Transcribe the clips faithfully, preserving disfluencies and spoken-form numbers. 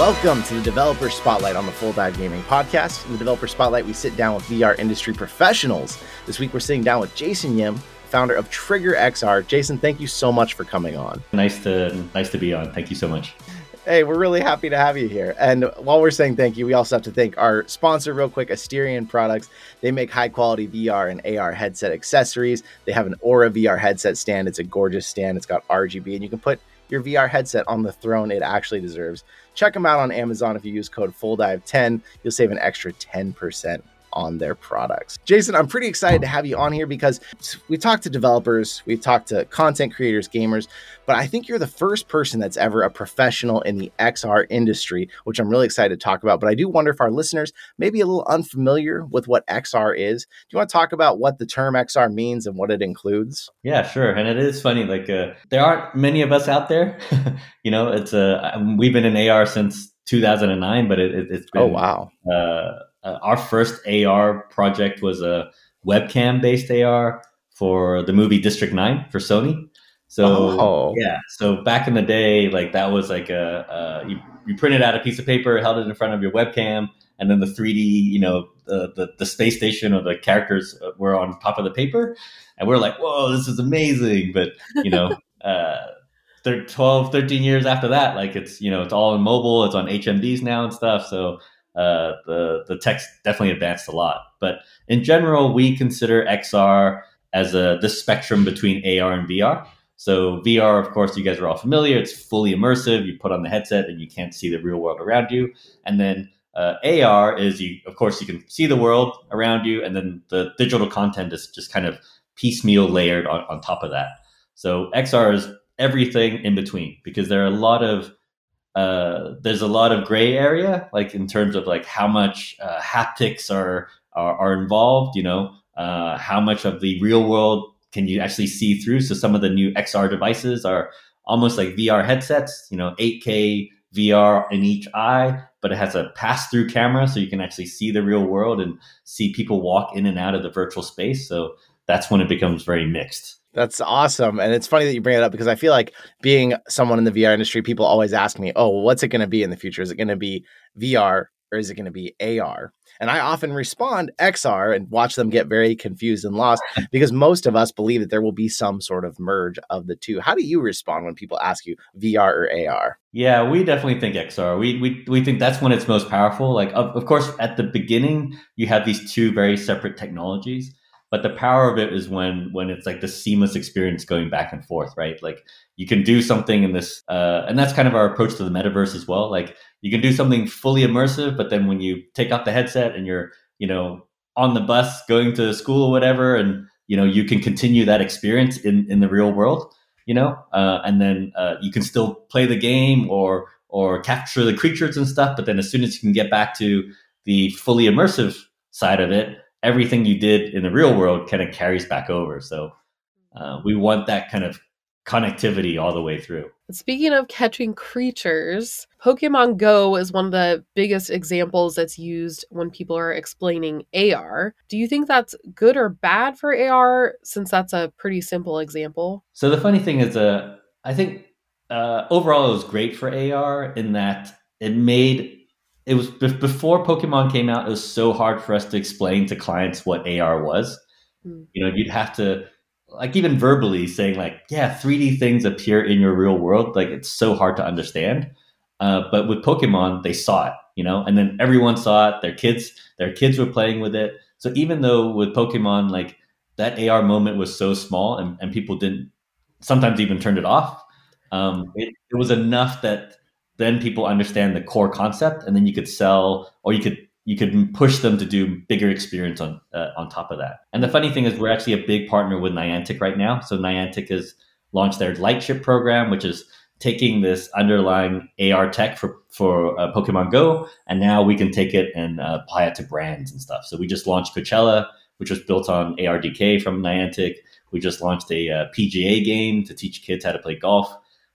Welcome to the Developer Spotlight on the Full Dive Gaming Podcast. In the Developer Spotlight, we sit down with V R industry professionals. This week, we're sitting down with Jason Yim, founder of Trigger X R. Jason, thank you so much for coming on. Nice to nice to be on. Thank you so much. Hey, we're really happy to have you here. And while we're saying thank you, we also have to thank our sponsor real quick, Asterian Products. They make high-quality V R and A R headset accessories. They have an Aura V R headset stand. It's a gorgeous stand. It's got R G B, and you can put your V R headset on the throne it actually deserves. Check them out on Amazon. If you use code Full Dive ten, you'll save an extra ten percent on their products. Jason, I'm pretty excited to have you on here because we talked to developers, we've talked to content creators, gamers, but I think you're the first person that's ever a professional in the X R industry, which I'm really excited to talk about. But I do wonder if our listeners may be a little unfamiliar with what X R is. Do you want to talk about what the term X R means and what it includes? Yeah, sure. And it is funny, like uh, there aren't many of us out there. you know, it's uh, we've been in A R since two thousand nine, but it, it, it's been... Oh, wow. Uh, Uh, our first A R project was a webcam-based A R for the movie District nine for Sony. So oh. yeah, so back in the day, like that was like a, a you, you printed out a piece of paper, held it in front of your webcam, and then the three D, you know, the, the the space station or the characters were on top of the paper, and we're like, whoa, this is amazing. But you know, uh, twelve, thirteen years after that, like it's you know, it's all in mobile, it's on H M Ds now and stuff. So. Uh, the the tech's definitely advanced a lot, but in general, we consider X R as a this spectrum between A R and V R. So V R, of course, you guys are all familiar. It's fully immersive. You put on the headset and you can't see the real world around you. And then uh, A R is you, of course, you can see the world around you, and then the digital content is just kind of piecemeal layered on, on top of that. So X R is everything in between because there are a lot of Uh, there's a lot of gray area, like in terms of like how much uh, haptics are, are are involved, you know, uh, how much of the real world can you actually see through. So some of the new X R devices are almost like V R headsets, you know, eight K V R in each eye, but it has a pass-through camera so you can actually see the real world and see people walk in and out of the virtual space. So that's when it becomes very mixed. That's awesome. And it's funny that you bring it up because I feel like being someone in the V R industry, people always ask me, oh, well, what's it going to be in the future? Is it going to be V R or is it going to be A R? And I often respond X R and watch them get very confused and lost because most of us believe that there will be some sort of merge of the two. How do you respond when people ask you V R or A R? Yeah, we definitely think X R. We we we think that's when it's most powerful. Like, of, of course, at the beginning, you have these two very separate technologies. But the power of it is when when it's like the seamless experience going back and forth, right? Like you can do something in this, uh, and that's kind of our approach to the metaverse as well. Like you can do something fully immersive, but then when you take off the headset and you're, you know, on the bus going to school or whatever, and, you know, you can continue that experience in, in the real world, you know, uh, and then uh, you can still play the game or or capture the creatures and stuff. But then as soon as you can get back to the fully immersive side of it, everything you did in the real world kind of carries back over. So uh, we want that kind of connectivity all the way through. Speaking of catching creatures, Pokemon Go is one of the biggest examples that's used when people are explaining A R. Do you think that's good or bad for A R, since that's a pretty simple example? So the funny thing is, uh, I think uh, overall it was great for A R in that it made... It was before Pokemon came out. It was so hard for us to explain to clients what A R was. Mm. You know, you'd have to, like, even verbally saying like, yeah, three D things appear in your real world. Like, it's so hard to understand. Uh, but with Pokemon, they saw it, you know, and then everyone saw it. Their kids, their kids were playing with it. So even though with Pokemon, like that A R moment was so small and, and people didn't sometimes even turned it off. Um, it, it was enough that then people understand the core concept, and then you could sell, or you could you could push them to do bigger experience on uh, on top of that. And the funny thing is, we're actually a big partner with Niantic right now. So Niantic has launched their Lightship program, which is taking this underlying A R tech for for uh, Pokemon Go, and now we can take it and uh, apply it to brands and stuff. So we just launched Coachella, which was built on A R D K from Niantic. We just launched a uh, P G A game to teach kids how to play golf.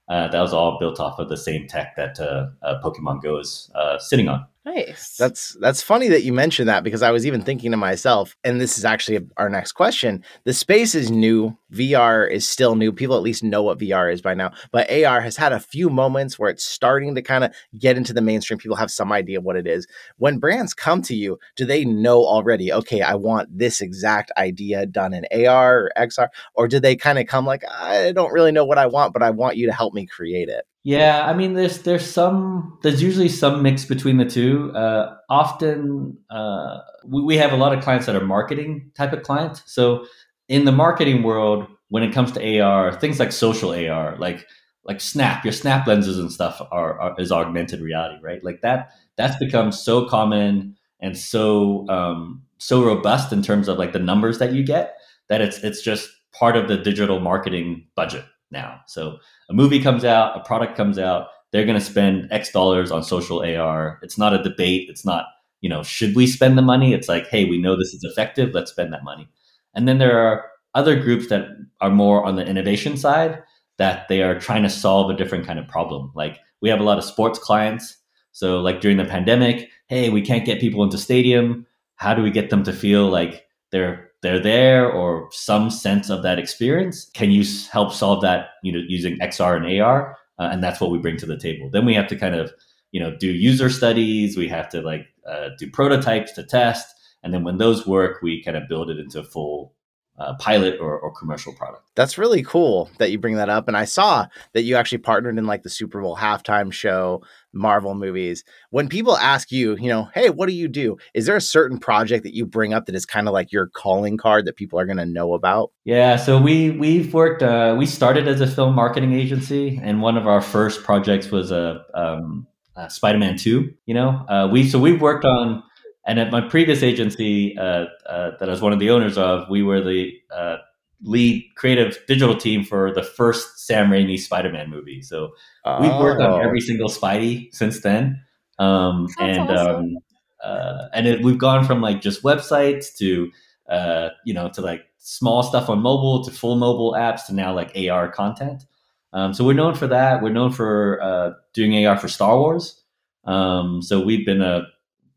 Uh, that was all built off of the same tech that uh, uh, Pokemon Go is uh, sitting on. Nice. That's that's funny that you mentioned that, because I was even thinking to myself, and this is actually our next question. The space is new. V R is still new. People at least know what V R is by now. But A R has had a few moments where it's starting to kind of get into the mainstream. People have some idea what it is. When brands come to you, do they know already, okay, I want this exact idea done in A R or X R? Or do they kind of come like, I don't really know what I want, but I want you to help me create it? Yeah, I mean, there's there's some there's usually some mix between the two. Uh, often uh, we, we have a lot of clients that are marketing type of clients. So in the marketing world, when it comes to A R, things like social A R, like like Snap, your Snap lenses and stuff are, are is augmented reality, right? Like that that's become so common and so um, so robust in terms of like the numbers that you get, that it's it's just part of the digital marketing budget now. So a movie comes out, a product comes out, they're going to spend X dollars on social A R. It's not a debate. It's not, you know, should we spend the money? It's like, hey, we know this is effective. Let's spend that money. And then there are other groups that are more on the innovation side, that they are trying to solve a different kind of problem. Like we have a lot of sports clients. So like during the pandemic, hey, we can't get people into stadium. How do we get them to feel like they're they're there, or some sense of that experience? Can you help solve that, you know, using X R and A R? Uh, and that's what we bring to the table. Then we have to kind of, you know, do user studies. We have to like uh, do prototypes to test. And then when those work, we kind of build it into a full uh, pilot or, or commercial product. That's really cool that you bring that up. And I saw that you actually partnered in like the Super Bowl halftime show, Marvel movies. When people ask you, you know, hey, what do you do? Is there a certain project that you bring up that is kind of like your calling card that people are going to know about? Yeah, so we, we've worked, uh, we started as a film marketing agency, and one of our first projects was a, um, a Spider-Man two, you know, uh, we, so we've worked on, and at my previous agency uh, uh, that I was one of the owners of, we were the uh, lead creative digital team for the first Sam Raimi Spider-Man movie. So oh. we've worked on every single Spidey since then. Um, and awesome. um, uh, and it, we've gone from like just websites to, uh, you know, to like small stuff on mobile, to full mobile apps, to now like A R content. Um, so we're known for that. We're known for uh, doing A R for Star Wars. Um, so we've been a,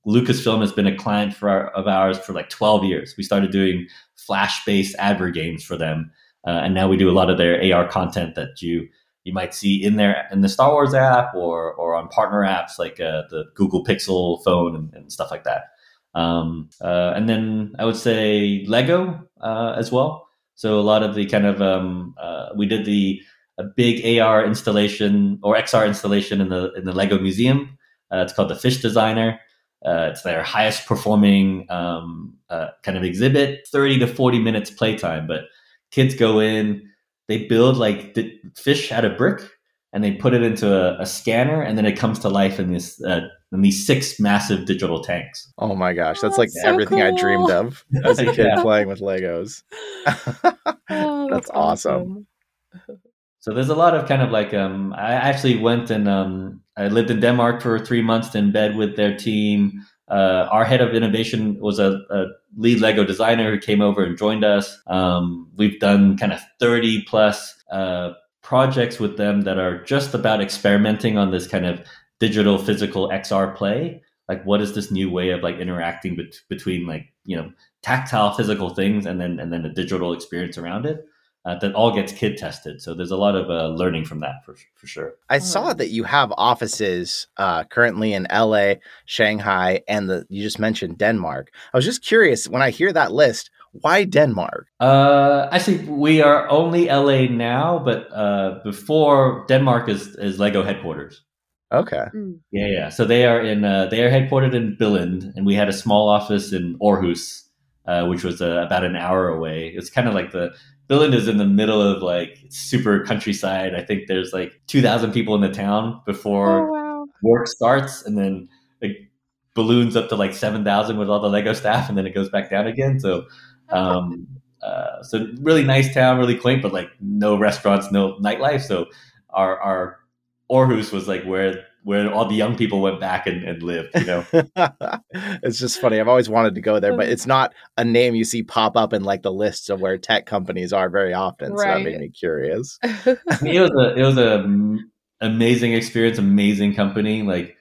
Lucasfilm has been a client for our, of ours for like twelve years. We started doing Flash-based advert games for them, uh, and now we do a lot of their A R content that you you might see in their in the Star Wars app or or on partner apps like uh, the Google Pixel phone and, and stuff like that. Um, uh, and then I would say Lego uh, as well. So a lot of the kind of um, uh, we did the a big A R installation or X R installation in the in the Lego Museum. Uh, it's called the Fish Designer. Uh, it's their highest performing um, uh, kind of exhibit, thirty to forty minutes playtime. But kids go in, they build like the fish out of brick, and they put it into a, a scanner, and then it comes to life in this uh, in these six massive digital tanks. Oh my gosh, that's oh, like that's so everything cool. I dreamed of as a kid yeah. playing with Legos. oh, that's, that's awesome. awesome. So there's a lot of kind of like, um, I actually went and um, I lived in Denmark for three months in bed with their team. Uh, our head of innovation was a, a lead Lego designer who came over and joined us. Um, we've done kind of thirty plus uh, projects with them that are just about experimenting on this kind of digital, physical X R play. Like, what is this new way of like interacting bet- between like, you know, tactile physical things and then and then a digital experience around it? Uh, that all gets kid tested. So there's a lot of uh, learning from that for for sure. I saw that you have offices uh, currently in L A, Shanghai, and the you just mentioned Denmark. I was just curious, when I hear that list, why Denmark? Uh, actually, we are only L A now, but uh, before Denmark is, is Lego headquarters. Okay. Mm. Yeah, yeah. So they are in uh, they are headquartered in Billund, and we had a small office in Aarhus, uh, which was uh, about an hour away. It's kind of like the Billund is in the middle of like super countryside. I think there's like two thousand people in the town before oh, wow. work starts. And then it balloons up to like seven thousand with all the Lego staff. And then it goes back down again. So, um, uh, so really nice town, really quaint, but like no restaurants, no nightlife. So our, our Aarhus was like where where all the young people went back and, and lived, you know? It's just funny. I've always wanted to go there, but it's not a name you see pop up in like the lists of where tech companies are very often. Right. So that made me curious. I mean, it was a, it was a amazing experience, amazing company. Like,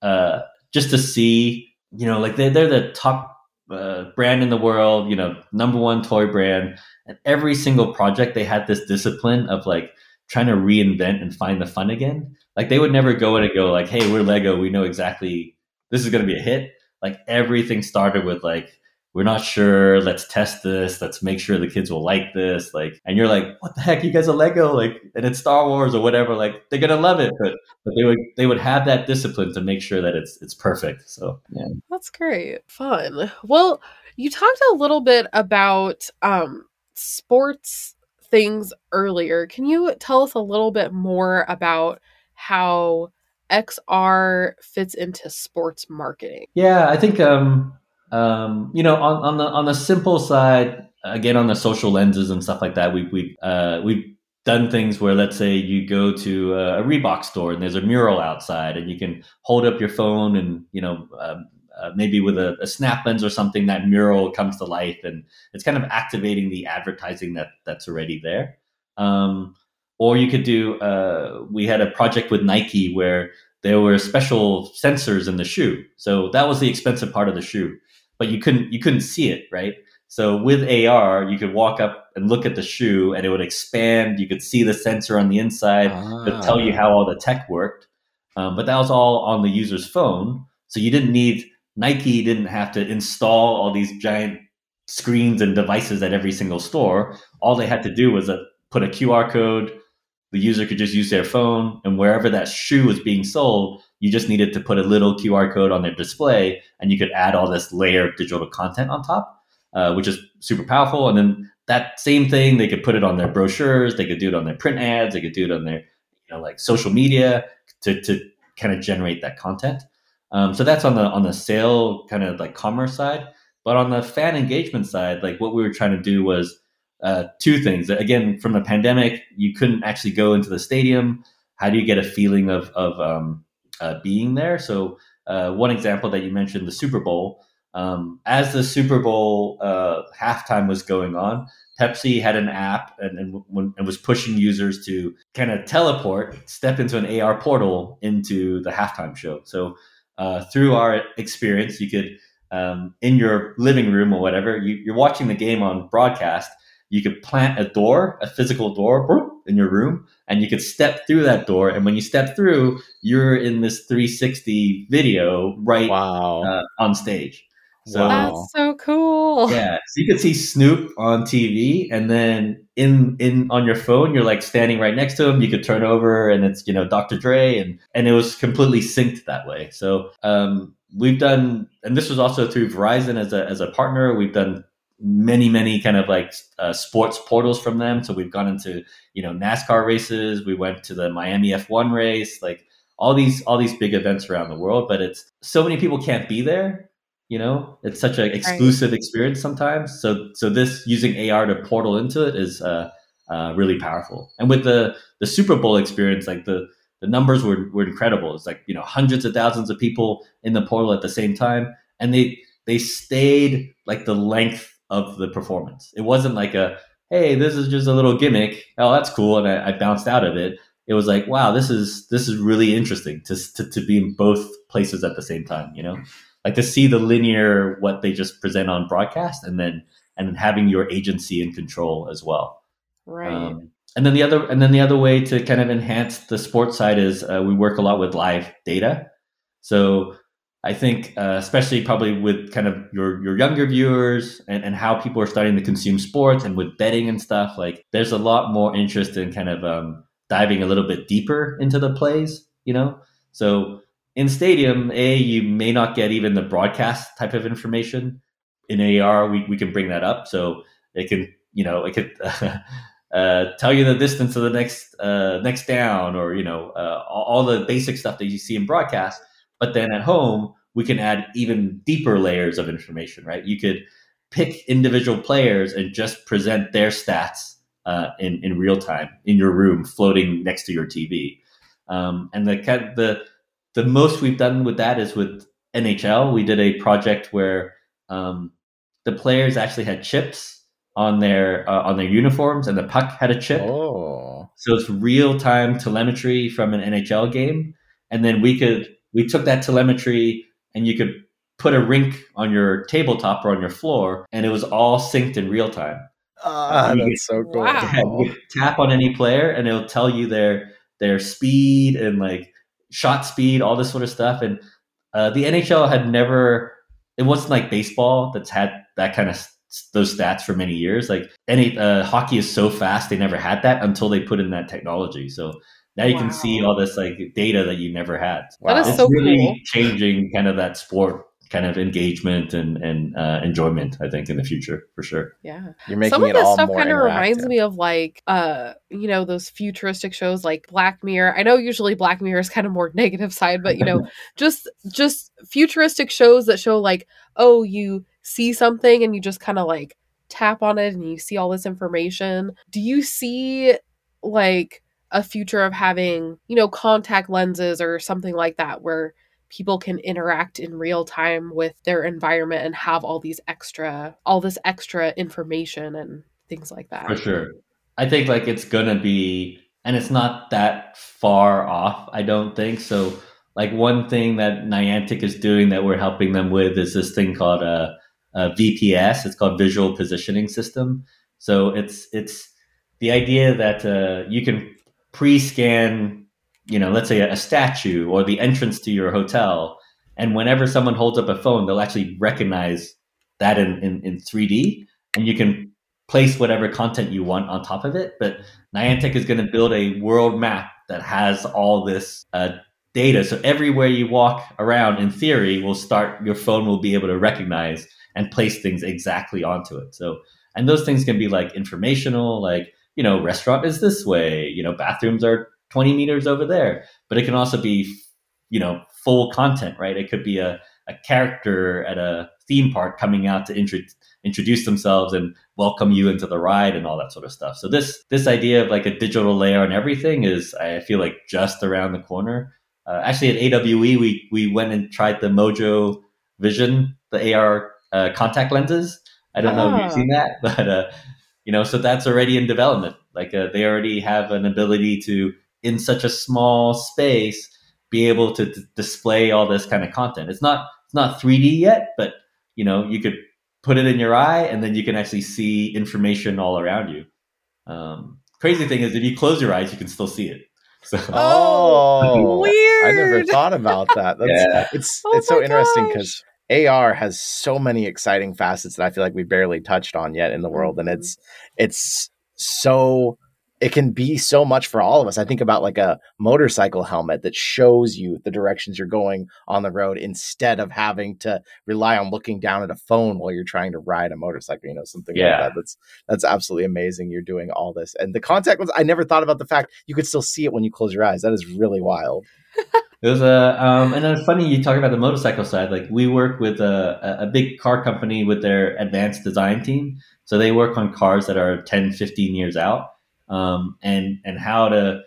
uh, just to see, you know, like they're, they're the top uh, brand in the world, you know, number one toy brand. And every single project, they had this discipline of like trying to reinvent and find the fun again. Like they would never go in and go like, hey, we're Lego. We know exactly this is going to be a hit. Like everything started with like, we're not sure. Let's test this. Let's make sure the kids will like this. Like, and you're like, what the heck? You guys are Lego, like, and it's Star Wars or whatever. Like, they're gonna love it. But, but they would they would have that discipline to make sure that it's it's perfect. So yeah, that's great, fun. Well, you talked a little bit about um, sports things earlier. Can you tell us a little bit more about how X R fits into sports marketing? Yeah, I think. Um, Um, you know, on, on the on the simple side, again, on the social lenses and stuff like that, we we uh, we've done things where, let's say, you go to a Reebok store and there's a mural outside, and you can hold up your phone and you know uh, uh, maybe with a, a snap lens or something, that mural comes to life, and it's kind of activating the advertising that that's already there. Um, or you could do uh, we had a project with Nike where there were special sensors in the shoe, so that was the expensive part of the shoe. But you couldn't you couldn't see it, right? So with A R, you could walk up and look at the shoe, and it would expand. You could see the sensor on the inside ah. to tell you how all the tech worked. Um, but that was all on the user's phone, so you didn't need Nike didn't have to install all these giant screens and devices at every single store. All they had to do was a, put a Q R code. The user could just use their phone, and wherever that shoe was being sold, you just needed to put a little Q R code on their display, and you could add all this layer of digital content on top, uh, which is super powerful. And then that same thing, they could put it on their brochures, they could do it on their print ads, they could do it on their, you know, like social media to to kind of generate that content. Um, so that's on the on the sale kind of like commerce side, but on the fan engagement side, like what we were trying to do was uh, two things. Again, from the pandemic, you couldn't actually go into the stadium. How do you get a feeling of of um, Uh, being there. So uh, one example that you mentioned, the Super Bowl, um, as the Super Bowl uh, halftime was going on, Pepsi had an app and, and, and was pushing users to kind of teleport, step into an A R portal into the halftime show. So uh, through our experience, you could, um, in your living room or whatever, you, you're watching the game on broadcast, you could plant a door, a physical door in your room, and you could step through that door. And when you step through, you're in this three sixty video right wow. uh, on stage. So that's so cool. Yeah. So you could see Snoop on T V, and then in in on your phone, you're like standing right next to him. You could turn over and it's, you know, Doctor Dre, and, and it was completely synced that way. So um, we've done, and this was also through Verizon as a as a partner, we've done many, many kind of like uh, sports portals from them. So we've gone into, you know, NASCAR races. We went to the Miami F one race, like all these, all these big events around the world, but it's so many people can't be there. You know, it's such an exclusive right. experience sometimes. So, so this using A R to portal into it is uh, uh, really powerful. And with the, the Super Bowl experience, like the, the numbers were, were incredible. It's like, you know, hundreds of thousands of people in the portal at the same time. And they, they stayed like the length of the performance. It wasn't like a, hey, this is just a little gimmick. Oh, that's cool. And I, I bounced out of it. It was like, wow, this is this is really interesting to, to to be in both places at the same time, you know? Like to see the linear, what they just present on broadcast, and then and then having your agency and control as well. Right. Um, and then the other and then the other way to kind of enhance the sports side is uh, we work a lot with live data. So I think, uh, especially probably with kind of your, your younger viewers and, and how people are starting to consume sports and with betting and stuff, like there's a lot more interest in kind of um, diving a little bit deeper into the plays, you know? So in stadium, A, you may not get even the broadcast type of information. In A R, we, we can bring that up. So it can, you know, it could uh, uh, tell you the distance of the next uh, next down or, you know, uh, all the basic stuff that you see in broadcast. But then at home, we can add even deeper layers of information, right? You could pick individual players and just present their stats uh, in, in real time in your room, floating next to your T V. Um, and the, the the most we've done with that is with N H L. We did a project where um, the players actually had chips on their uh, on their uniforms, and the puck had a chip. Oh. So it's real time telemetry from an N H L game, and then we could. We took that telemetry and you could put a rink on your tabletop or on your floor, and it was all synced in real time. Ah, uh, that's could, so cool. Wow. Tap on any player, and it'll tell you their their speed and like shot speed, all this sort of stuff. And uh, the N H L had never, it wasn't like baseball that's had that kind of those stats for many years. Like any uh, hockey is so fast, they never had that until they put in that technology. So now you wow. can see all this like data that you never had. Wow. That is it's so really cool. Changing kind of that sport kind of engagement and and uh, enjoyment, I think, in the future for sure. Yeah, you're making some of it this all stuff kind of reminds me of like uh you know those futuristic shows like Black Mirror. I know usually Black Mirror is kind of more negative side, but you know just just futuristic shows that show like oh you see something and you just kind of like tap on it and you see all this information. Do you see like a future of having you know contact lenses or something like that where people can interact in real time with their environment and have all these extra, all this extra information and things like that? For sure. I think like it's going to be, and it's not that far off, I don't think. So like one thing that Niantic is doing that we're helping them with is this thing called a, a V P S. It's called Visual Positioning System. So it's, it's the idea that uh, you can pre-scan you know, let's say a statue or the entrance to your hotel. And whenever someone holds up a phone, they'll actually recognize that in, in, in three D, and you can place whatever content you want on top of it. But Niantic is going to build a world map that has all this uh, data. So everywhere you walk around, in theory, will start, your phone will be able to recognize and place things exactly onto it. So, and those things can be like informational, like, you know, restaurant is this way, you know, bathrooms are twenty meters over there, but it can also be, you know, full content, right? It could be a, a character at a theme park coming out to intro- introduce themselves and welcome you into the ride and all that sort of stuff. So this, this idea of like a digital layer on everything is, I feel like, just around the corner. Uh, actually at A W E, we, we went and tried the Mojo Vision, the A R uh, contact lenses. I don't oh. know if you've seen that, but, uh, you know, so that's already in development. Like uh, they already have an ability to, in such a small space, be able to d- display all this kind of content. It's not it's not three D yet, but you know you could put it in your eye, and then you can actually see information all around you. Um, crazy thing is, if you close your eyes, you can still see it. So, oh, weird! I never thought about that. That's, yeah. It's oh it's so gosh. interesting because A R has so many exciting facets that I feel like we barely touched on yet in the world, and it's it's so. It can be so much for all of us. I think about like a motorcycle helmet that shows you the directions you're going on the road instead of having to rely on looking down at a phone while you're trying to ride a motorcycle, you know, something yeah. like that. That's that's absolutely amazing. You're doing all this. And the contact lens, I never thought about the fact you could still see it when you close your eyes. That is really wild. It was a, um, and it's funny you talk about the motorcycle side. Like we work with a, a big car company with their advanced design team. So they work on cars that are ten, fifteen years out. Um, and, and how to,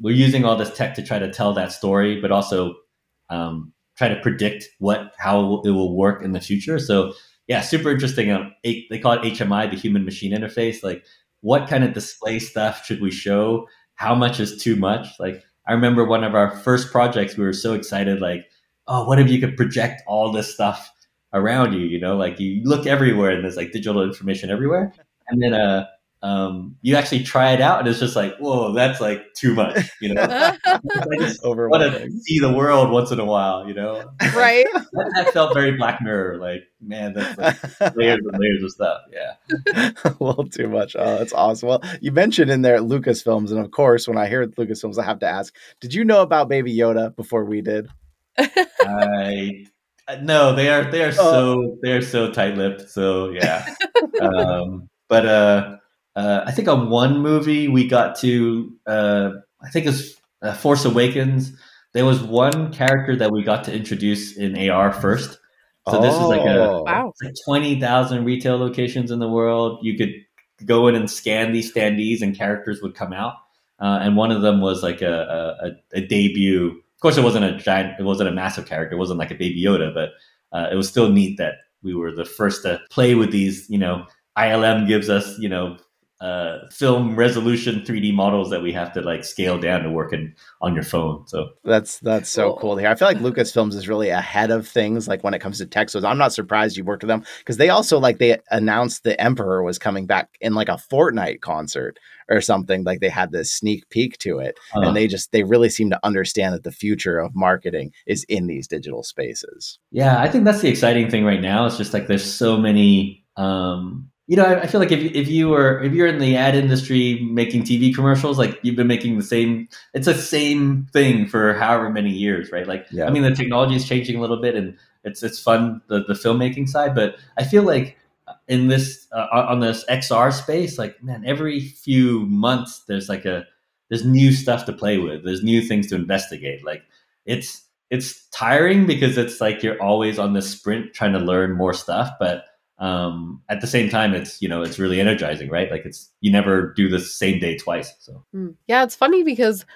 we're using all this tech to try to tell that story, but also, um, try to predict what, how it will work in the future. So yeah, super interesting. Um, they call it H M I, the human machine interface. Like what kind of display stuff should we show? How much is too much? Like I remember one of our first projects, we were so excited, like, oh, what if you could project all this stuff around you? You know, like you look everywhere and there's like digital information everywhere. And then, uh, Um, you actually try it out and it's just like, whoa, that's like too much, you know. I just want to see the world once in a while, you know. Right. That, that felt very Black Mirror, like, man, that's like layers and layers of stuff. Yeah. A little too much. Oh, that's awesome. Well, you mentioned in there Lucasfilms, and of course, when I hear Lucasfilms, I have to ask, did you know about Baby Yoda before we did? I no, they are they are oh. so they're so tight-lipped. So yeah. Um, but uh Uh, I think on one movie we got to, uh, I think it was uh, Force Awakens. There was one character that we got to introduce in A R first. So oh, this is like a wow. like twenty thousand retail locations in the world. You could go in and scan these standees and characters would come out. Uh, and one of them was like a, a, a debut. Of course, it wasn't a giant, it wasn't a massive character. It wasn't like a Baby Yoda, but uh, it was still neat that we were the first to play with these, you know, I L M gives us, you know, uh, film resolution three D models that we have to like scale down to work in, on your phone. So that's that's so cool to hear. I feel like Lucasfilms is really ahead of things like when it comes to tech. So I'm not surprised you worked with them, because they also like they announced the Emperor was coming back in like a Fortnite concert or something. Like they had this sneak peek to it, uh-huh. and they just they really seem to understand that the future of marketing is in these digital spaces. Yeah, I think that's the exciting thing right now. It's just like there's so many. Um, You know, I, I feel like if if you were if you're in the ad industry making T V commercials, like you've been making the same, it's the same thing for however many years, right? Like, yeah. I mean, the technology is changing a little bit, and it's it's fun the, the filmmaking side, but I feel like in this uh, on this X R space, like man, every few months there's like a there's new stuff to play with, there's new things to investigate. Like it's it's tiring because it's like you're always on this sprint trying to learn more stuff, but Um, at the same time, it's, you know, it's really energizing, right? Like it's, you never do the same day twice. So yeah, it's funny because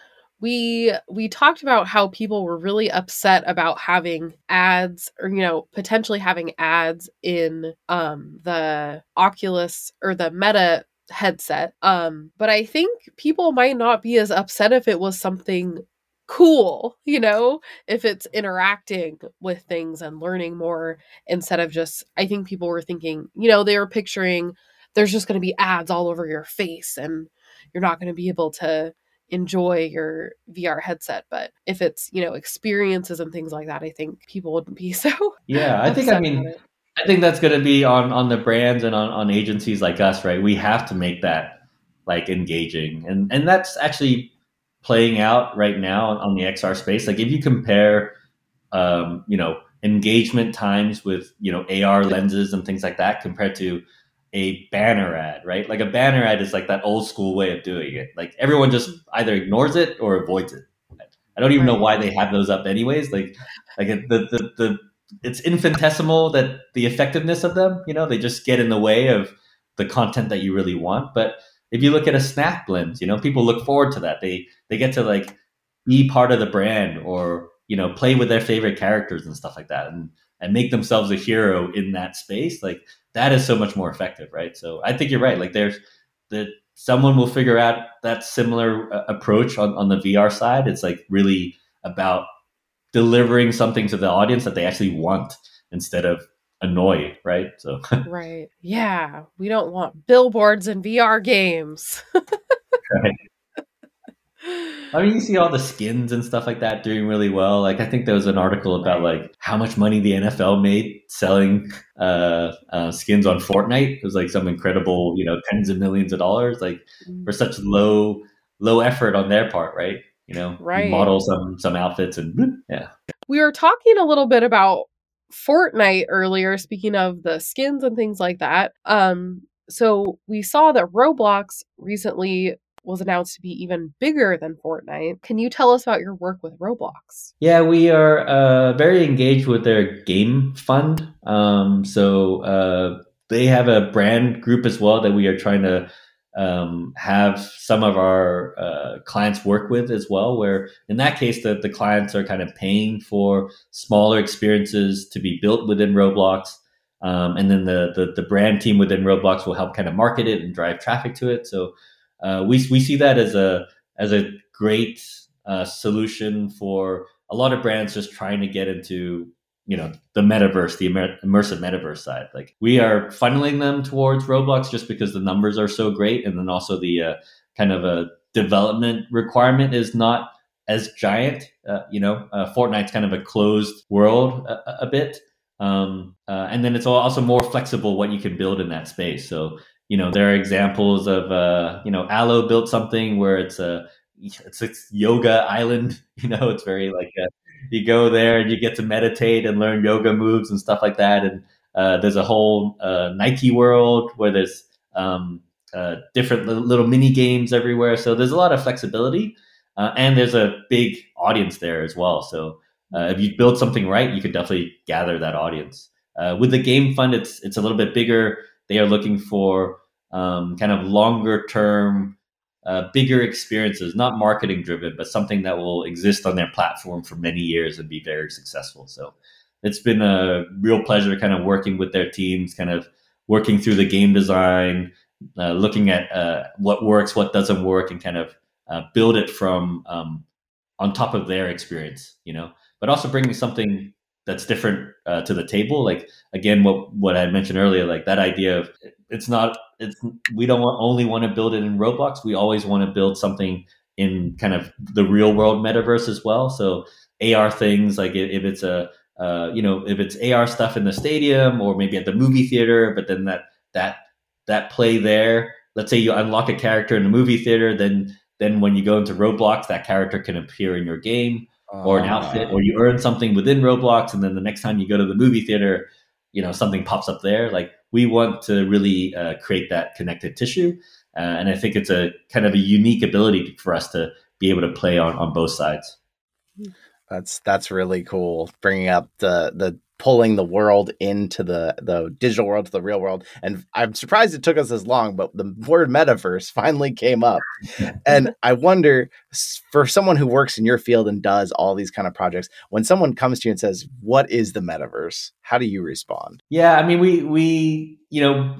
we, we talked about how people were really upset about having ads or, you know, potentially having ads in, um, the Oculus or the Meta headset. Um, but I think people might not be as upset if it was something cool, you know, if it's interacting with things and learning more instead of just, I think people were thinking, you know, they were picturing there's just going to be ads all over your face and you're not going to be able to enjoy your V R headset. But if it's, you know, experiences and things like that, I think people wouldn't be so. Yeah, I think, I mean, I think that's going to be on, on the brands and on, on agencies like us, right? We have to make that like engaging. And, and that's actually playing out right now on the X R space. Like if you compare, um, you know, engagement times with, you know, A R lenses and things like that compared to a banner ad, right? Like a banner ad is like that old school way of doing it. Like everyone just either ignores it or avoids it. I don't even know why they have those up anyways. Like, like the, the, the, it's infinitesimal that the effectiveness of them, you know, they just get in the way of the content that you really want. But if you look at a Snap lens, you know, people look forward to that. They they get to like be part of the brand or, you know, play with their favorite characters and stuff like that and, and make themselves a hero in that space. Like that is so much more effective, right? So I think you're right. Like there's that someone will figure out that similar uh, approach on, on the V R side. It's like really about delivering something to the audience that they actually want instead of annoy, right? So right. Yeah. We don't want billboards and V R games. Right. I mean, you see all the skins and stuff like that doing really well. Like I think there was an article about like how much money the N F L made selling uh, uh skins on Fortnite. It was like some incredible, you know, tens of millions of dollars, like for such low low effort on their part, right? You know, right. You model some some outfits and bloop, yeah. We were talking a little bit about Fortnite earlier, speaking of the skins and things like that. Um, so we saw that Roblox recently was announced to be even bigger than Fortnite. Can you tell us about your work with Roblox? Yeah, we are uh, very engaged with their game fund. Um, so uh, they have a brand group as well that we are trying to um, have some of our uh, clients work with as well, where in that case, the, the clients are kind of paying for smaller experiences to be built within Roblox. Um, and then the, the, the brand team within Roblox will help kind of market it and drive traffic to it. So uh, we, we see that as a, as a great uh, solution for a lot of brands just trying to get into, you know, the metaverse, the immer- immersive metaverse side. Like we are funneling them towards Roblox just because the numbers are so great. And then also the uh, kind of a development requirement is not as giant. Uh, you know, uh, Fortnite's kind of a closed world a, a bit. Um, uh, and then it's also more flexible what you can build in that space. So, you know, there are examples of, uh, you know, Allo built something where it's a, it's a yoga island, you know, it's very like a, you go there and you get to meditate and learn yoga moves and stuff like that. And uh, there's a whole uh, Nike world where there's um, uh, different little, little mini games everywhere. So there's a lot of flexibility uh, and there's a big audience there as well. So uh, if you build something right, you can definitely gather that audience. Uh, with the game fund, it's it's a little bit bigger. They are looking for um, kind of longer term Uh, bigger experiences, not marketing driven, but something that will exist on their platform for many years and be very successful. So it's been a real pleasure kind of working with their teams, kind of working through the game design, uh, looking at uh, what works, what doesn't work, and kind of uh, build it from um, on top of their experience, you know, but also bringing something that's different uh, to the table. Like, again, what, what I mentioned earlier, like that idea of it's not, it's, we don't want, only want to build it in Roblox. We always want to build something in kind of the real world metaverse as well. So A R things, like if it's a, uh, you know, if it's A R stuff in the stadium or maybe at the movie theater, but then that, that, that play there, let's say you unlock a character in the movie theater, then, then when you go into Roblox, that character can appear in your game. Or an outfit, or you earn something within Roblox, and then the next time you go to the movie theater, you know, something pops up there. Like, we want to really uh, create that connective tissue, uh, and I think it's a kind of a unique ability for us to be able to play on, on both sides. That's that's really cool. Bringing up the the pulling the world into the the digital world to the real world, and I'm surprised it took us as long, but the word metaverse finally came up. And I wonder, for someone who works in your field and does all these kind of projects, when someone comes to you and says, what is the metaverse? How do you respond? Yeah, I mean, we, we, you know,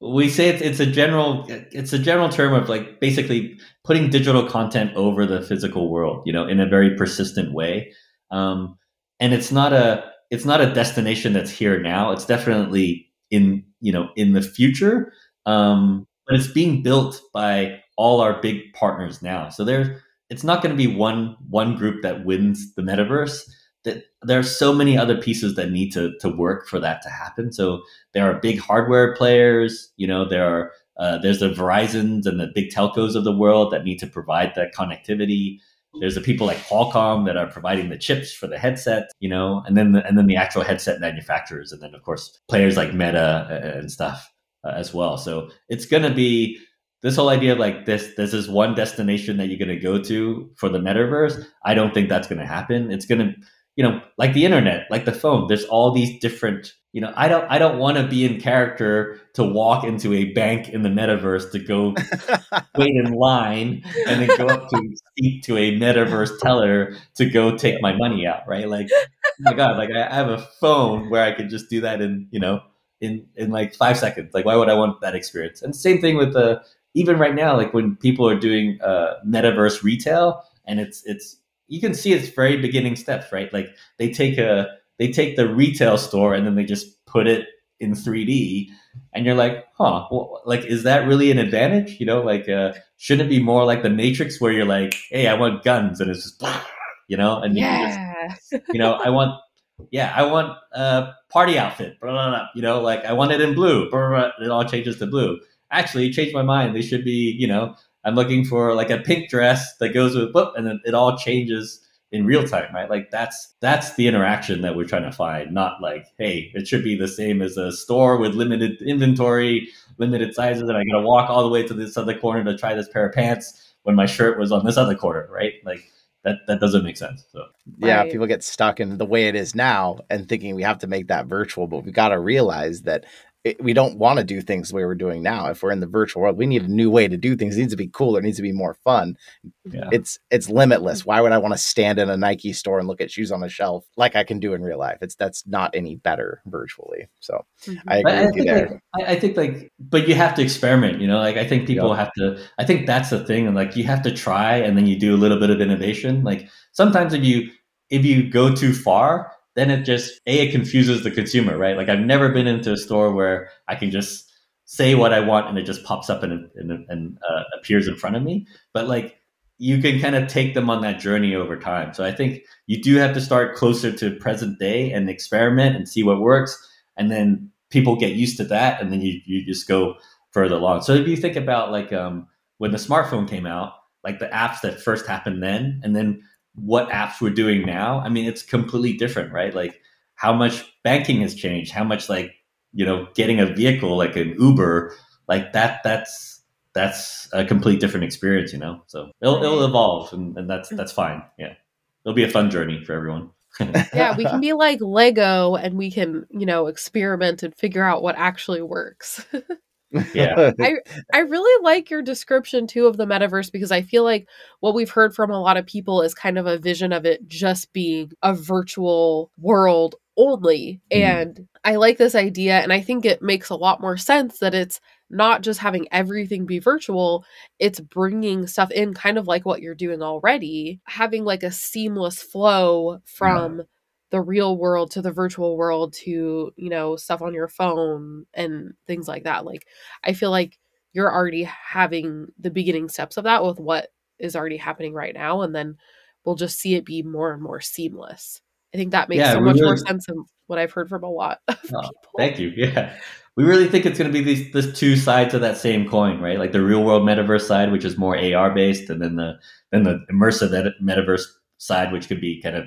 we say it's, it's a general, it's a general term of like basically putting digital content over the physical world, you know, in a very persistent way. Um, and it's not a, it's not a destination that's here now. It's definitely in, you know, in the future. Um, but it's being built by all our big partners now. So there's, it's not going to be one, one group that wins the metaverse. That there are so many other pieces that need to, to work for that to happen. So there are big hardware players, you know, there are, uh, there's the Verizons and the big telcos of the world that need to provide that connectivity. There's the people like Qualcomm that are providing the chips for the headset, you know, and then the, and then the actual headset manufacturers, and then of course players like Meta and stuff uh, as well. So it's gonna be this whole idea of like this. This is one destination that you're gonna go to for the metaverse. I don't think that's gonna happen. It's gonna, you know, like the internet, like the phone. There's all these different, you know. I don't I don't want to be in character to walk into a bank in the metaverse to go wait in line and then go up to. Speak to a metaverse teller to go take my money out, right? Like, oh my God, like I have a phone where I could just do that in, you know, in, in like five seconds. Like, why would I want that experience? And same thing with the, even right now, like when people are doing uh metaverse retail, and it's, it's, you can see it's very beginning steps, right? Like they take a, they take the retail store and then they just put it in three D, and you're like, huh, well, like, is that really an advantage? You know, like, uh, shouldn't it be more like the Matrix where you're like, hey, I want guns, and it's just, you know, and yeah. you, just, you know, I want, yeah, I want a party outfit, blah, blah, blah, you know, like I want it in blue, blah, blah, blah, it all changes to blue. Actually, it changed my mind. They should be, you know, I'm looking for like a pink dress that goes with, and then it all changes in real time, right? Like that's that's the interaction that we're trying to find, not like, hey, it should be the same as a store with limited inventory, limited sizes, and I gotta walk all the way to this other corner to try this pair of pants when my shirt was on this other corner, right? Like that that doesn't make sense. So yeah, right. People get stuck in the way it is now and thinking we have to make that virtual, but we gotta realize that it, we don't want to do things the way we're doing now. If we're in the virtual world, we need a new way to do things. It needs to be cooler. It needs to be more fun. Yeah. It's it's limitless. Why would I want to stand in a Nike store and look at shoes on a shelf like I can do in real life? It's that's not any better virtually. So mm-hmm. I agree I, I with you there. Like, I, I think like, but you have to experiment, you know, like I think people yeah. have to, I think that's the thing. And like, you have to try, and then you do a little bit of innovation. Like sometimes if you, if you go too far, then it just, A, it confuses the consumer, right? Like I've never been into a store where I can just say what I want and it just pops up and and, and uh, appears in front of me. But like you can kind of take them on that journey over time. So I think you do have to start closer to present day and experiment and see what works. And then people get used to that, and then you you just go further along. So if you think about like um, when the smartphone came out, like the apps that first happened then, and then what apps we're doing now, I mean, it's completely different, right? Like how much banking has changed, how much like, you know, getting a vehicle like an Uber, like that, that's, that's a complete different experience, you know? So it'll, it'll evolve, and, and that's, that's fine. Yeah. It'll be a fun journey for everyone. Yeah. We can be like Lego, and we can, you know, experiment and figure out what actually works. Yeah, I, I really like your description too of the metaverse, because I feel like what we've heard from a lot of people is kind of a vision of it just being a virtual world only. Mm. And I like this idea, and I think it makes a lot more sense that it's not just having everything be virtual, it's bringing stuff in kind of like what you're doing already, having like a seamless flow from mm. the real world to the virtual world to, you know, stuff on your phone and things like that. Like, I feel like you're already having the beginning steps of that with what is already happening right now. And then we'll just see it be more and more seamless. I think that makes yeah, so much really, more sense than what I've heard from a lot of oh, people. Thank you. Yeah. We really think it's going to be these this two sides of that same coin, right? Like the real world metaverse side, which is more A R based, and then the then the immersive metaverse side, which could be kind of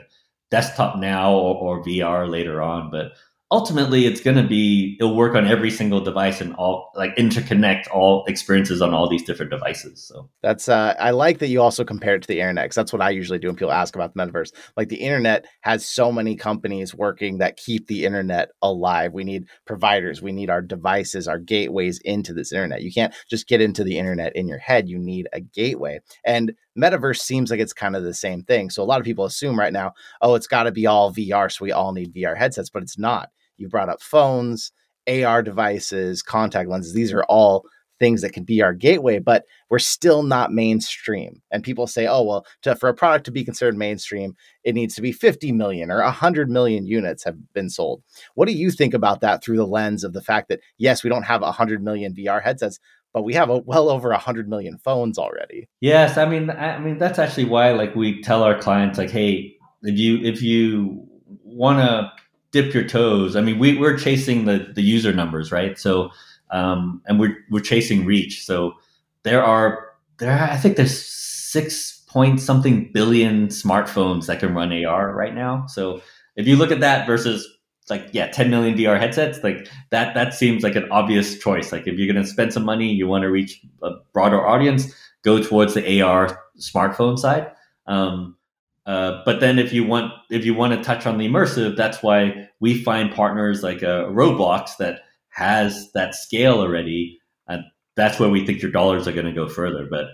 desktop now or, or V R later on. But ultimately, it's going to be, it'll work on every single device and all, like, interconnect all experiences on all these different devices. So that's, uh, I like that you also compare it to the internet, because that's what I usually do when people ask about the metaverse. Like, the internet has so many companies working that keep the internet alive. We need providers, we need our devices, our gateways into this internet. You can't just get into the internet in your head, you need a gateway. And metaverse seems like it's kind of the same thing. So a lot of people assume right now, oh, it's got to be all V R, so we all need V R headsets, but it's not. You brought up phones, A R devices, contact lenses. These are all things that can be our gateway, but we're still not mainstream. And people say, oh, well, to, for a product to be considered mainstream, it needs to be fifty million or one hundred million units have been sold. What do you think about that through the lens of the fact that, yes, we don't have one hundred million V R headsets, but we have a, well over one hundred million phones already? Yes, I mean, I mean, that's actually why, like, we tell our clients, like, hey, if you if you want to dip your toes. I mean, we, we're chasing the, the user numbers, right? So, um, and we're, we're chasing reach. So there are, there are, I think there's six point something billion smartphones that can run A R right now. So if you look at that versus like, yeah, ten million V R headsets, like that, that seems like an obvious choice. Like, if you're going to spend some money, you want to reach a broader audience, go towards the A R smartphone side. Um, Uh, but then if you want if you want to touch on the immersive, that's why we find partners like a uh, Roblox that has that scale already. And that's where we think your dollars are going to go further. But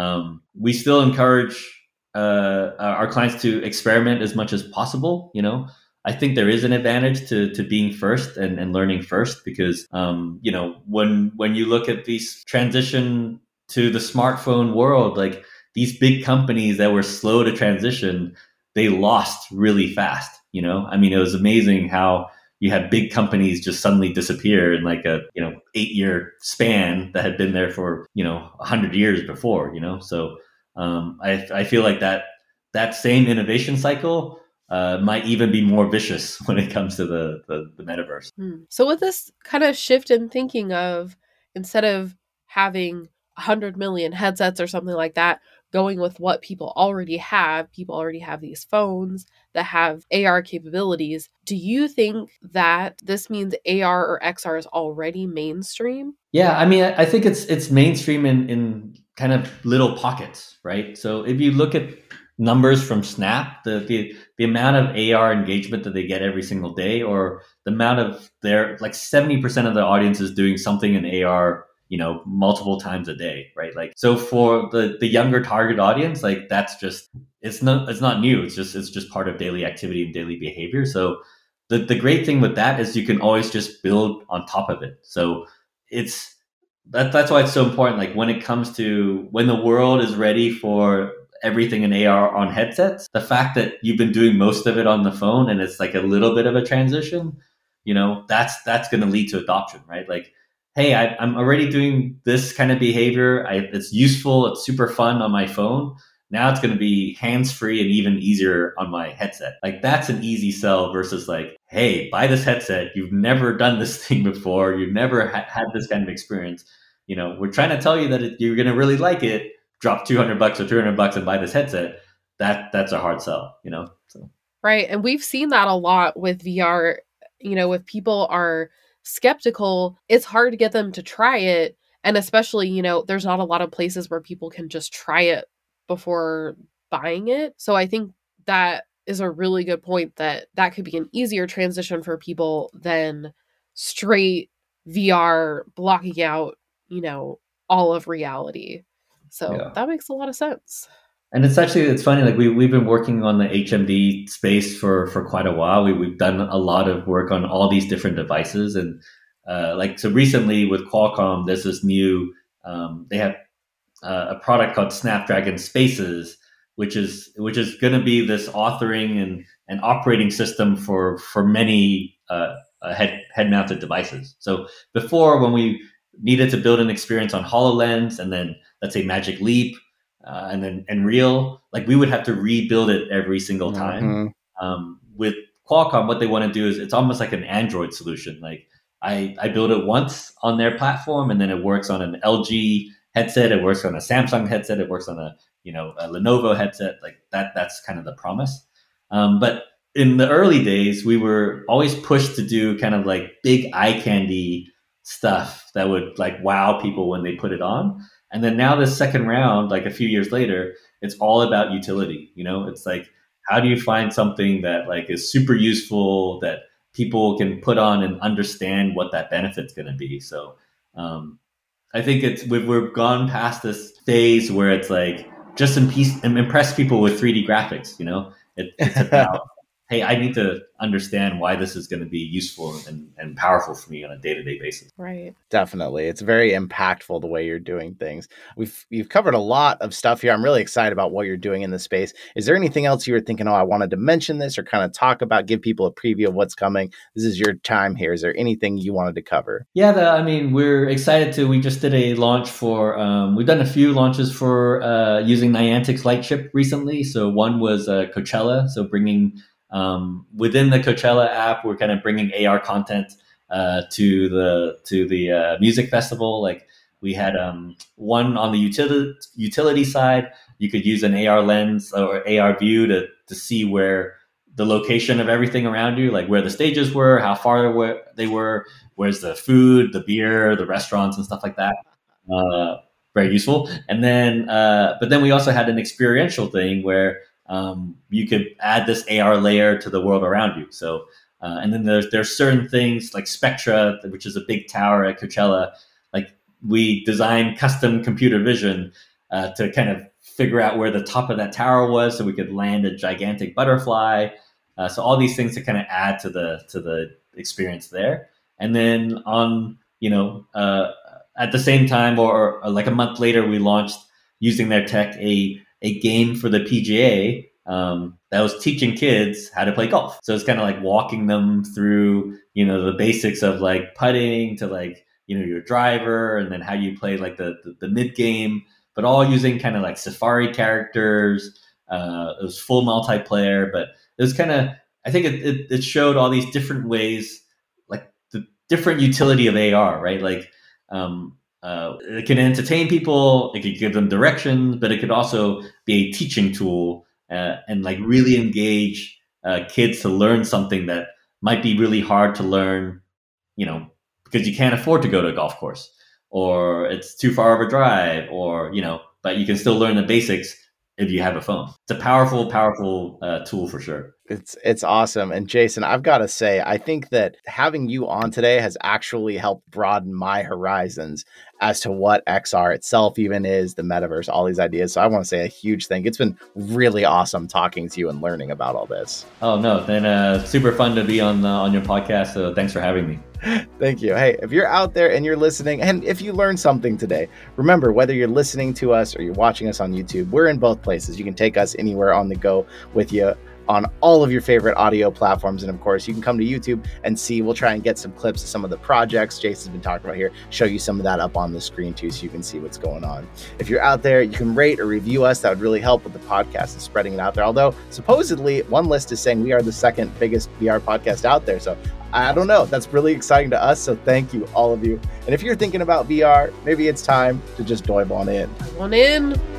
um, we still encourage uh, our clients to experiment as much as possible. You know, I think there is an advantage to to being first and, and learning first, because, um, you know, when when you look at these transition to the smartphone world, like, these big companies that were slow to transition, they lost really fast. You know, I mean, it was amazing how you had big companies just suddenly disappear in like a, you know, eight year span that had been there for, you know, a hundred years before, you know? So um, I, I feel like that, that same innovation cycle uh, might even be more vicious when it comes to the, the, the metaverse. Hmm. So with this kind of shift in thinking of, instead of having a hundred million headsets or something like that, going with what people already have, people already have these phones that have A R capabilities. Do you think that this means A R or X R is already mainstream? Yeah, I mean, I think it's it's mainstream in, in kind of little pockets, right? So if you look at numbers from Snap, the, the, the amount of A R engagement that they get every single day, or the amount of their, like, seventy percent of the audience is doing something in A R, you know, multiple times a day, right? Like, so for the, the younger target audience, like, that's just, it's not, it's not new. It's just, it's just part of daily activity and daily behavior. So the, the great thing with that is you can always just build on top of it. So it's, that, that's why it's so important. Like, when it comes to, when the world is ready for everything in A R on headsets, the fact that you've been doing most of it on the phone and it's like a little bit of a transition, you know, that's, that's going to lead to adoption, right? Like, hey, I, I'm already doing this kind of behavior. I, it's useful. It's super fun on my phone. Now it's going to be hands-free and even easier on my headset. Like, that's an easy sell versus like, hey, buy this headset. You've never done this thing before. You've never ha- had this kind of experience. You know, we're trying to tell you that if you're going to really like it, drop two hundred bucks or three hundred bucks and buy this headset. That that's a hard sell, you know? So. Right. And we've seen that a lot with V R, you know, if people are skeptical, it's hard to get them to try it. And especially, you know, there's not a lot of places where people can just try it before buying it. So I think that is a really good point, that that could be an easier transition for people than straight V R blocking out, you know, all of reality. So yeah, that makes a lot of sense. And it's actually, it's funny, like we, we've been working on the H M V space for, for quite a while. We, we've done a lot of work on all these different devices. And uh, like, so recently with Qualcomm, there's this new, um, they have uh, a product called Snapdragon Spaces, which is, which is going to be this authoring and, and operating system for, for many uh, head, head mounted devices. So before, when we needed to build an experience on HoloLens and then let's say Magic Leap uh, and then Unreal, like we would have to rebuild it every single time. Mm-hmm. Um, with Qualcomm, what they want to do is it's almost like an Android solution. Like I, I build it once on their platform and then it works on an L G headset, it works on a Samsung headset, it works on a, you know, a Lenovo headset. Like that, that's kind of the promise. Um, but in the early days, we were always pushed to do kind of like big eye candy stuff that would like wow people when they put it on. And then now this second round, like a few years later, it's all about utility. You know, it's like, how do you find something that like is super useful that people can put on and understand what that benefit's going to be? So um, I think it's, we've, we've gone past this phase where it's like, just impress, impress people with three D graphics, you know? It, it's about, hey, I need to understand why this is going to be useful and, and powerful for me on a day-to-day basis. Right. Definitely. It's very impactful the way you're doing things. We've you've covered a lot of stuff here. I'm really excited about what you're doing in this space. Is there anything else you were thinking, oh, I wanted to mention this or kind of talk about, give people a preview of what's coming? This is your time here. Is there anything you wanted to cover? Yeah, the, I mean, we're excited to, we just did a launch for, um, we've done a few launches for uh, using Niantic's Lightship recently. So one was uh, Coachella. So bringing Um, within the Coachella app, we're kind of bringing A R content uh, to the to the uh, music festival. Like we had um, one on the utility utility side, you could use an A R lens or A R view to to see where the location of everything around you, like where the stages were, how far they were, where's the food, the beer, the restaurants, and stuff like that. Uh, very useful. And then, uh, but then we also had an experiential thing where Um, you could add this A R layer to the world around you. So, uh, and then there's, there's certain things like Spectra, which is a big tower at Coachella. Like we designed custom computer vision uh, to kind of figure out where the top of that tower was so we could land a gigantic butterfly. Uh, so all these things to kind of add to the, to the experience there. And then on, you know, uh, at the same time, or, or like a month later, we launched using their tech, a a game for the P G A um, that was teaching kids how to play golf. So it's kind of like walking them through, you know, the basics of like putting to like, you know, your driver and then how you play like the the, the mid game, but all using kind of like Safari characters. Uh, it was full multiplayer, but it was kind of, I think it, it, it showed all these different ways, like the different utility of A R, right? Like um, Uh, it can entertain people, it could give them directions, but it could also be a teaching tool uh, and like really engage uh, kids to learn something that might be really hard to learn, you know, because you can't afford to go to a golf course or it's too far of a drive or, you know, but you can still learn the basics if you have a phone. It's a powerful, powerful uh, tool for sure. It's it's awesome. And Jason, I've got to say, I think that having you on today has actually helped broaden my horizons as to what X R itself even is, the metaverse, all these ideas. So I want to say a huge thank you. It's been really awesome talking to you and learning about all this. Oh, no, then uh, super fun to be on uh, on your podcast. So thanks for having me. Thank you. Hey, if you're out there and you're listening, and if you learned something today, remember, whether you're listening to us or you're watching us on YouTube, we're in both places. You can take us anywhere on the go with you on all of your favorite audio platforms. And of course, you can come to YouTube and see, we'll try and get some clips of some of the projects Jason's been talking about here, show you some of that up on the screen too, so you can see what's going on. If you're out there, you can rate or review us. That would really help with the podcast and spreading it out there. Although supposedly one list is saying we are the second biggest V R podcast out there. So I don't know, that's really exciting to us. So thank you, all of you. And if you're thinking about V R, maybe it's time to just dive on in. Dive on in.